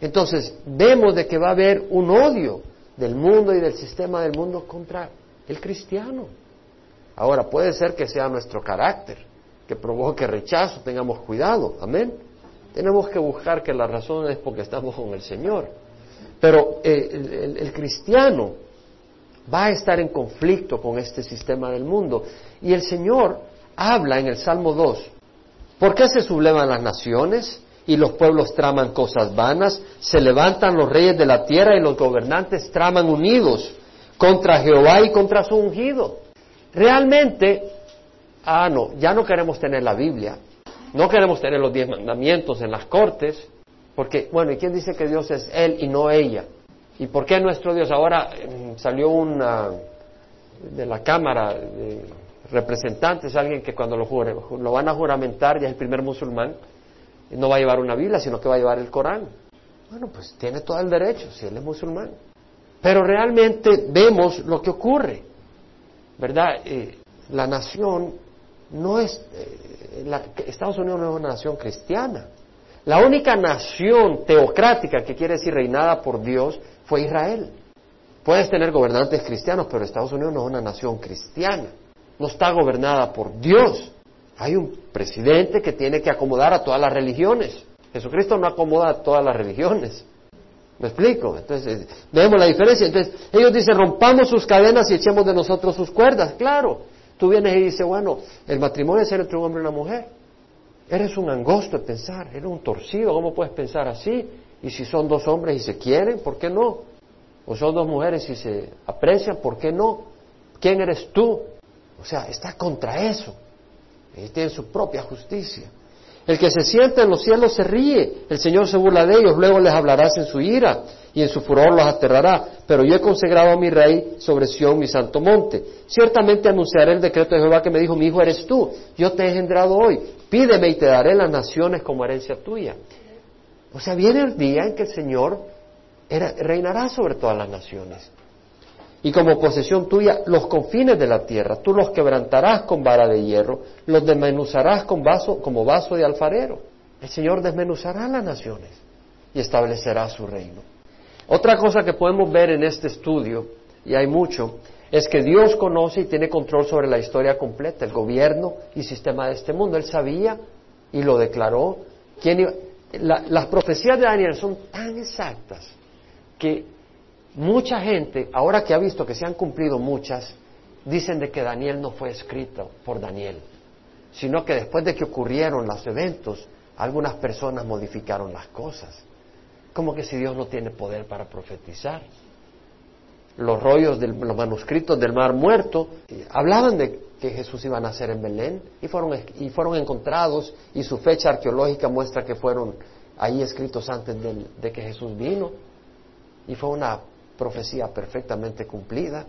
Entonces, vemos de que va a haber un odio del mundo y del sistema del mundo contra el cristiano. Ahora, puede ser que sea nuestro carácter, que provoque rechazo, tengamos cuidado, amén. Tenemos que buscar que la razón es porque estamos con el Señor. Pero eh, el, el, el cristiano va a estar en conflicto con este sistema del mundo. Y el Señor habla en el Salmo dos. ¿Por qué se sublevan las naciones y los pueblos traman cosas vanas? Se levantan los reyes de la tierra y los gobernantes traman unidos contra Jehová y contra su ungido. Realmente, ah no, ya no queremos tener la Biblia. No queremos tener los diez mandamientos en las cortes, porque, bueno, ¿y quién dice que Dios es Él y no ella? ¿Y por qué nuestro Dios? Ahora eh, salió una de la Cámara de Representantes, alguien que cuando lo, jure, lo van a juramentar, ya es el primer musulmán, no va a llevar una Biblia, sino que va a llevar el Corán. Bueno, pues tiene todo el derecho, si él es musulmán. Pero realmente vemos lo que ocurre, ¿verdad? Eh, la nación... No es, eh, la, Estados Unidos no es una nación cristiana. La única nación teocrática, que quiere decir reinada por Dios, fue Israel. Puedes tener gobernantes cristianos, pero Estados Unidos no es una nación cristiana. No está gobernada por Dios. Hay un presidente que tiene que acomodar a todas las religiones. Jesucristo no acomoda a todas las religiones. ¿Me explico? Entonces, vemos la diferencia. Entonces, ellos dicen, rompamos sus cadenas y echemos de nosotros sus cuerdas. Claro. Tú vienes y dices, bueno, el matrimonio es entre un hombre y una mujer. Eres un angosto de pensar, eres un torcido, ¿cómo puedes pensar así? Y si son dos hombres y se quieren, ¿por qué no? O son dos mujeres y se aprecian, ¿por qué no? ¿Quién eres tú? O sea, está contra eso. Ellos tienen su propia justicia. El que se sienta en los cielos se ríe, el Señor se burla de ellos, luego les hablarás en su ira y en su furor los aterrará. Pero yo he consagrado a mi rey sobre Sión, mi santo monte. Ciertamente anunciaré el decreto de Jehová que me dijo, mi hijo eres tú, yo te he engendrado hoy. Pídeme y te daré las naciones como herencia tuya. O sea, viene el día en que el Señor era, reinará sobre todas las naciones. Y como posesión tuya, los confines de la tierra, tú los quebrantarás con vara de hierro, los desmenuzarás con vaso, como vaso de alfarero. El Señor desmenuzará las naciones y establecerá su reino. Otra cosa que podemos ver en este estudio, y hay mucho, es que Dios conoce y tiene control sobre la historia completa, el gobierno y sistema de este mundo. Él sabía y lo declaró. ¿Quién iba? La, las profecías de Daniel son tan exactas que... Mucha gente, ahora que ha visto que se han cumplido muchas, dicen de que Daniel no fue escrito por Daniel, sino que después de que ocurrieron los eventos, algunas personas modificaron las cosas. Como que si Dios no tiene poder para profetizar. Los rollos, de los manuscritos del Mar Muerto, hablaban de que Jesús iba a nacer en Belén y fueron, y fueron encontrados, y su fecha arqueológica muestra que fueron ahí escritos antes de, de que Jesús vino, y fue una profecía perfectamente cumplida,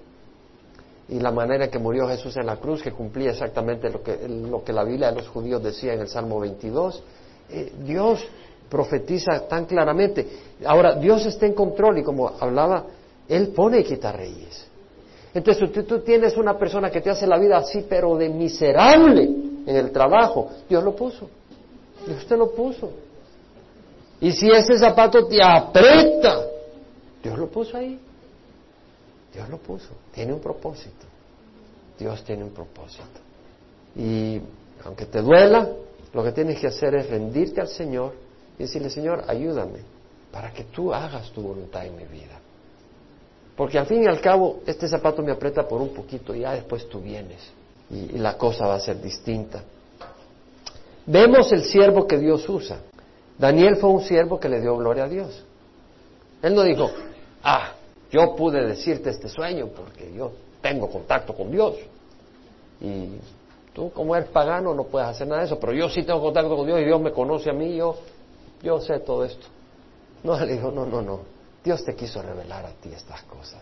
y la manera en que murió Jesús en la cruz, que cumplía exactamente lo que, lo que la Biblia de los judíos decía en el Salmo veintidós, eh, Dios profetiza tan claramente. Ahora, Dios está en control, y como hablaba, Él pone y quita reyes. Entonces, tú, tú tienes una persona que te hace la vida así, pero de miserable en el trabajo, Dios lo puso, Dios te lo puso. Y si ese zapato te aprieta, Dios lo puso ahí. Dios lo puso. Tiene un propósito. Dios tiene un propósito. Y aunque te duela, lo que tienes que hacer es rendirte al Señor y decirle, Señor, ayúdame para que tú hagas tu voluntad en mi vida. Porque al fin y al cabo, este zapato me aprieta por un poquito y ya después tú vienes. Y, y la cosa va a ser distinta. Vemos el siervo que Dios usa. Daniel fue un siervo que le dio gloria a Dios. Él no dijo, ah, yo pude decirte este sueño porque yo tengo contacto con Dios. Y tú, como eres pagano, no puedes hacer nada de eso, pero yo sí tengo contacto con Dios y Dios me conoce a mí, yo, yo sé todo esto. No, le dijo, no, no, no, Dios te quiso revelar a ti estas cosas.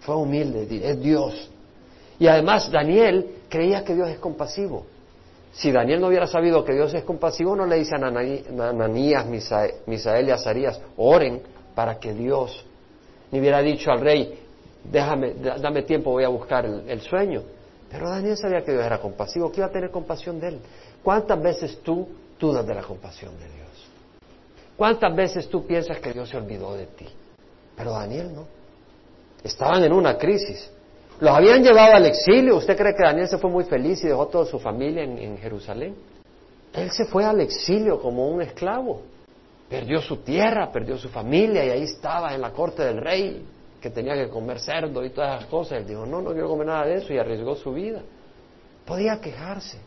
Fue humilde, es Dios. Y además Daniel creía que Dios es compasivo. Si Daniel no hubiera sabido que Dios es compasivo, no le dice a Ananías, Misael y Azarías, oren, para que Dios ni hubiera dicho al rey, déjame, dame tiempo, voy a buscar el, el sueño. Pero Daniel sabía que Dios era compasivo, que iba a tener compasión de él. ¿Cuántas veces tú dudas de la compasión de Dios? ¿Cuántas veces tú piensas que Dios se olvidó de ti? Pero Daniel no. Estaban en una crisis. Los habían llevado al exilio. ¿Usted cree que Daniel se fue muy feliz y dejó toda su familia en, en Jerusalén? Él se fue al exilio como un esclavo. Perdió su tierra, perdió su familia, y ahí estaba en la corte del rey, que tenía que comer cerdo y todas esas cosas. Él dijo, no, no quiero comer nada de eso, y arriesgó su vida. Podía quejarse,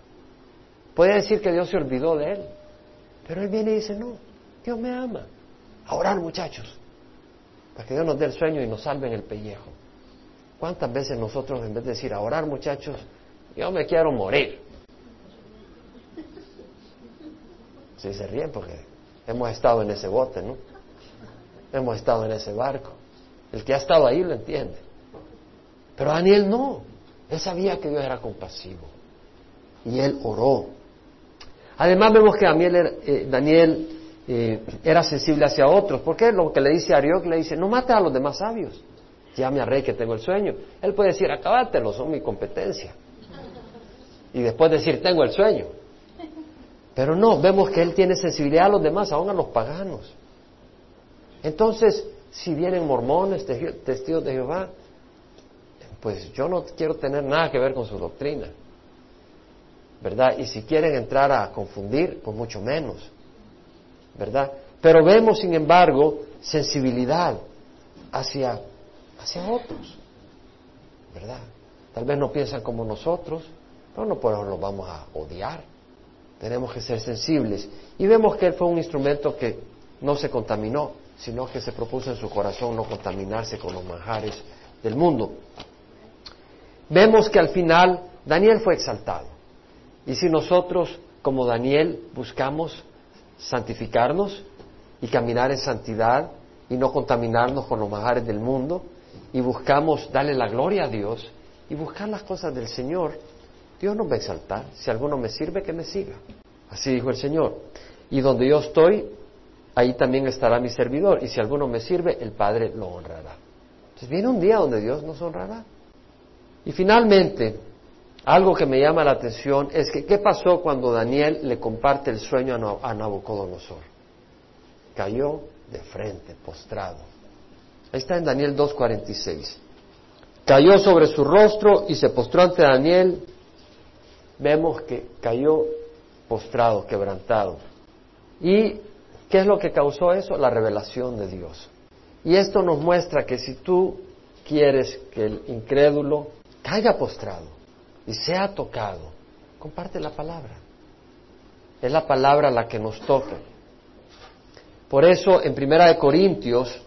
podía decir que Dios se olvidó de él, pero él viene y dice, no, Dios me ama. A orar, muchachos, para que Dios nos dé el sueño y nos salve en el pellejo. ¿Cuántas veces nosotros, en vez de decir, a orar, muchachos, yo me quiero morir? Sí, se ríen porque hemos estado en ese bote, ¿no? Hemos estado en ese barco. El que ha estado ahí lo entiende. Pero Daniel no. Él sabía que Dios era compasivo. Y él oró. Además vemos que Daniel era, eh, Daniel, eh, era sensible hacia otros. ¿Por qué? Lo que le dice a Arioc, le dice, no mates a los demás sabios. Llame al rey que tengo el sueño. Él puede decir, acábatelo, son mi competencia. Y después decir, tengo el sueño. Pero no, vemos que él tiene sensibilidad a los demás, aún a los paganos. Entonces, si vienen mormones, testigos de Jehová, pues yo no quiero tener nada que ver con su doctrina, ¿verdad? Y si quieren entrar a confundir, pues mucho menos, ¿verdad? Pero vemos, sin embargo, sensibilidad hacia, hacia otros, ¿verdad? Tal vez no piensan como nosotros, pero no por eso los vamos a odiar. Tenemos que ser sensibles. Y vemos que él fue un instrumento que no se contaminó, sino que se propuso en su corazón no contaminarse con los manjares del mundo. Vemos que al final Daniel fue exaltado. Y si nosotros, como Daniel, buscamos santificarnos y caminar en santidad y no contaminarnos con los manjares del mundo, y buscamos darle la gloria a Dios y buscar las cosas del Señor, Dios nos va a exaltar. Si alguno me sirve, que me siga. Así dijo el Señor. Y donde yo estoy, ahí también estará mi servidor, y si alguno me sirve, el Padre lo honrará. Entonces viene un día donde Dios nos honrará. Y finalmente, algo que me llama la atención es que, ¿qué pasó cuando Daniel le comparte el sueño a Nabucodonosor? Cayó de frente, postrado. Ahí está en Daniel dos cuarenta y seis. Cayó sobre su rostro y se postró ante Daniel. Vemos que cayó postrado, quebrantado. Y ¿qué es lo que causó eso? La revelación de Dios. Y esto nos muestra que si tú quieres que el incrédulo caiga postrado y sea tocado, comparte la palabra. Es la palabra la que nos toca. Por eso, en Primera de Corintios,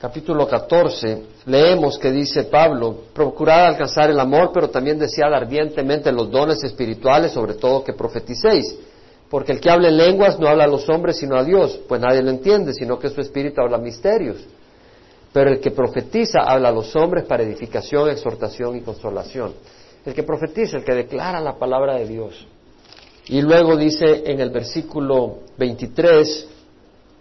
capítulo catorce, leemos que dice Pablo, procurad alcanzar el amor, pero también desead ardientemente los dones espirituales, sobre todo que profeticéis. Porque el que habla en lenguas no habla a los hombres sino a Dios, pues nadie lo entiende, sino que su espíritu habla misterios. Pero el que profetiza habla a los hombres para edificación, exhortación y consolación. El que profetiza, el que declara la palabra de Dios. Y luego dice en el versículo veintitrés,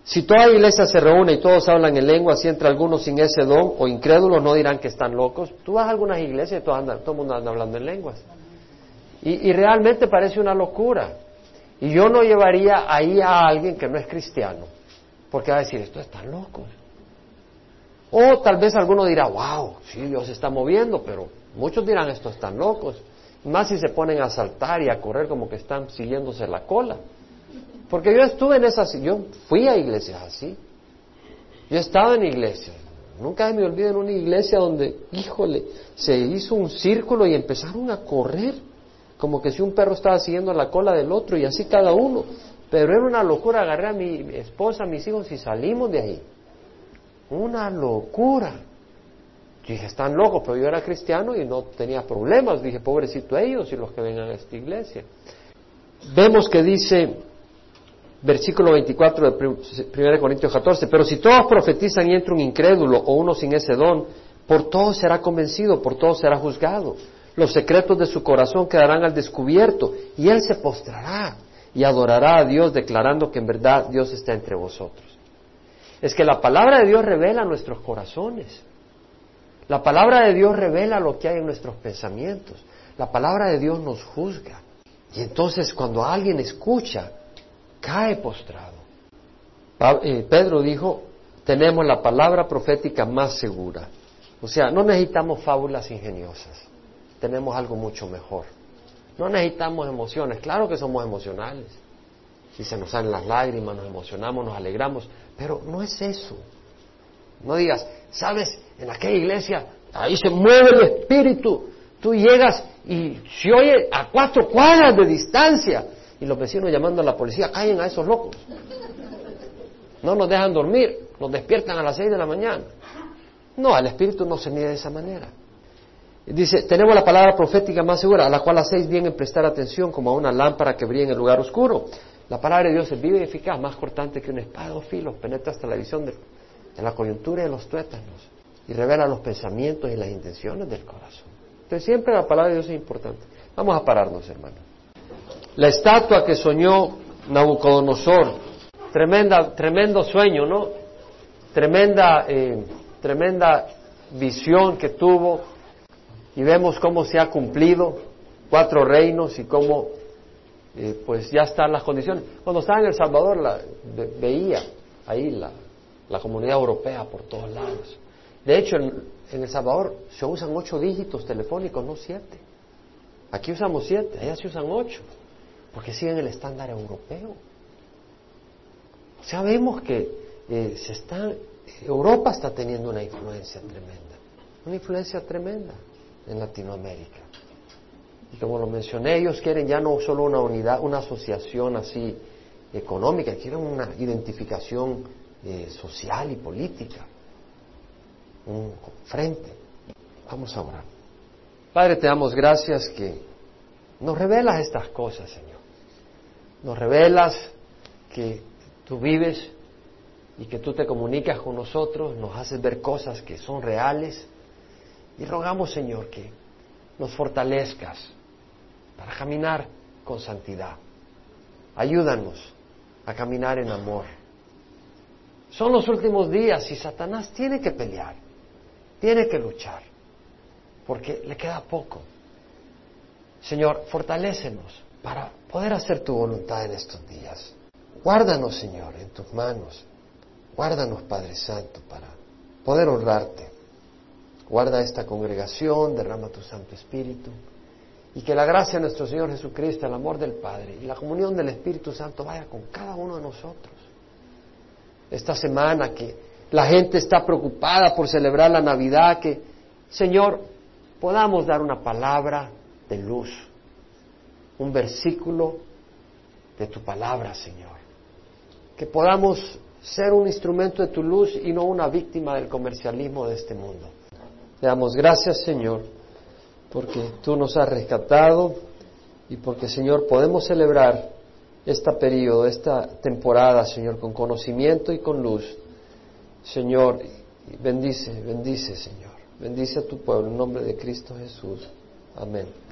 si toda iglesia se reúne y todos hablan en lenguas, si entra alguno sin ese don o incrédulo, no dirán que están locos. Tú vas a algunas iglesias y todo el mundo anda hablando en lenguas. Y, y realmente parece una locura. Y yo no llevaría ahí a alguien que no es cristiano, porque va a decir, esto está loco. O tal vez alguno dirá, wow, sí, Dios se está moviendo, pero muchos dirán, estos están locos. Más si se ponen a saltar y a correr como que están siguiéndose la cola. Porque yo estuve en esas, yo fui a iglesias así. Yo he estado en iglesias. Nunca me olvido en una iglesia donde, híjole, se hizo un círculo y empezaron a correr, como que si un perro estaba siguiendo la cola del otro, y así cada uno. Pero era una locura. Agarré a mi esposa, a mis hijos, y salimos de ahí. Una locura. Yo dije, están locos, pero yo era cristiano y no tenía problemas. Dije, pobrecito ellos y los que vengan a esta iglesia. Vemos que dice, versículo veinticuatro de Primera Corintios catorce, pero si todos profetizan y entra un incrédulo o uno sin ese don, por todo será convencido, por todo será juzgado. Los secretos de su corazón quedarán al descubierto, y él se postrará y adorará a Dios, declarando que en verdad Dios está entre vosotros. es que la palabra de Dios revela nuestros corazones. La palabra de Dios revela lo que hay en nuestros pensamientos. La palabra de Dios nos juzga. Y entonces cuando alguien escucha, cae postrado. Pedro dijo, tenemos la palabra profética más segura. O sea, no necesitamos fábulas ingeniosas. Tenemos algo mucho mejor. No necesitamos emociones. Claro que somos emocionales. Si se nos salen las lágrimas, nos emocionamos, nos alegramos. Pero no es eso. No digas, ¿sabes? En aquella iglesia, ahí se mueve el espíritu. Tú llegas y se oye a cuatro cuadras de distancia. Y los vecinos llamando a la policía, callen a esos locos. No nos dejan dormir. Nos despiertan a las seis de la mañana. No, el espíritu no se mide de esa manera. Dice, tenemos la palabra profética más segura, a la cual hacéis bien en prestar atención como a una lámpara que brilla en el lugar oscuro. La palabra de Dios es viva y eficaz, más cortante que una espada de dos filos, penetra hasta la división de, de la coyuntura de los tuétanos y revela los pensamientos y las intenciones del corazón. Entonces siempre la palabra de Dios es importante. Vamos a pararnos, hermanos. La estatua que soñó Nabucodonosor, tremenda, tremendo sueño, ¿no? Tremenda, eh, tremenda visión que tuvo. Y vemos cómo se ha cumplido cuatro reinos y cómo eh, pues ya están las condiciones. Cuando estaba en El Salvador la, ve, veía ahí la, la comunidad europea por todos lados. De hecho, en, en El Salvador se usan ocho dígitos telefónicos, no siete. Aquí usamos siete, allá se usan ocho, porque siguen el estándar europeo. O sea, vemos que eh, se está, Europa está teniendo una influencia tremenda, una influencia tremenda. En Latinoamérica. Y como lo mencioné, ellos quieren ya no solo una unidad, una asociación así económica, quieren una identificación eh, social y política. Un frente. Vamos a orar. Padre, te damos gracias que nos revelas estas cosas, Señor. Nos revelas que tú vives y que tú te comunicas con nosotros, nos haces ver cosas que son reales. Y rogamos, Señor, que nos fortalezcas para caminar con santidad. Ayúdanos a caminar en amor. Son los últimos días y Satanás tiene que pelear, tiene que luchar, porque le queda poco. Señor, fortalécenos para poder hacer tu voluntad en estos días. Guárdanos, Señor, en tus manos. Guárdanos, Padre Santo, para poder honrarte. Guarda esta congregación, derrama tu Santo Espíritu, y que la gracia de nuestro Señor Jesucristo, el amor del Padre y la comunión del Espíritu Santo vaya con cada uno de nosotros. Esta semana que la gente está preocupada por celebrar la Navidad, que, Señor, podamos dar una palabra de luz, un versículo de tu palabra, Señor. Que podamos ser un instrumento de tu luz y no una víctima del comercialismo de este mundo. Te damos gracias, Señor, porque tú nos has rescatado y porque, Señor, podemos celebrar este periodo, esta temporada, Señor, con conocimiento y con luz. Señor, bendice, bendice, Señor. Bendice a tu pueblo en nombre de Cristo Jesús. Amén.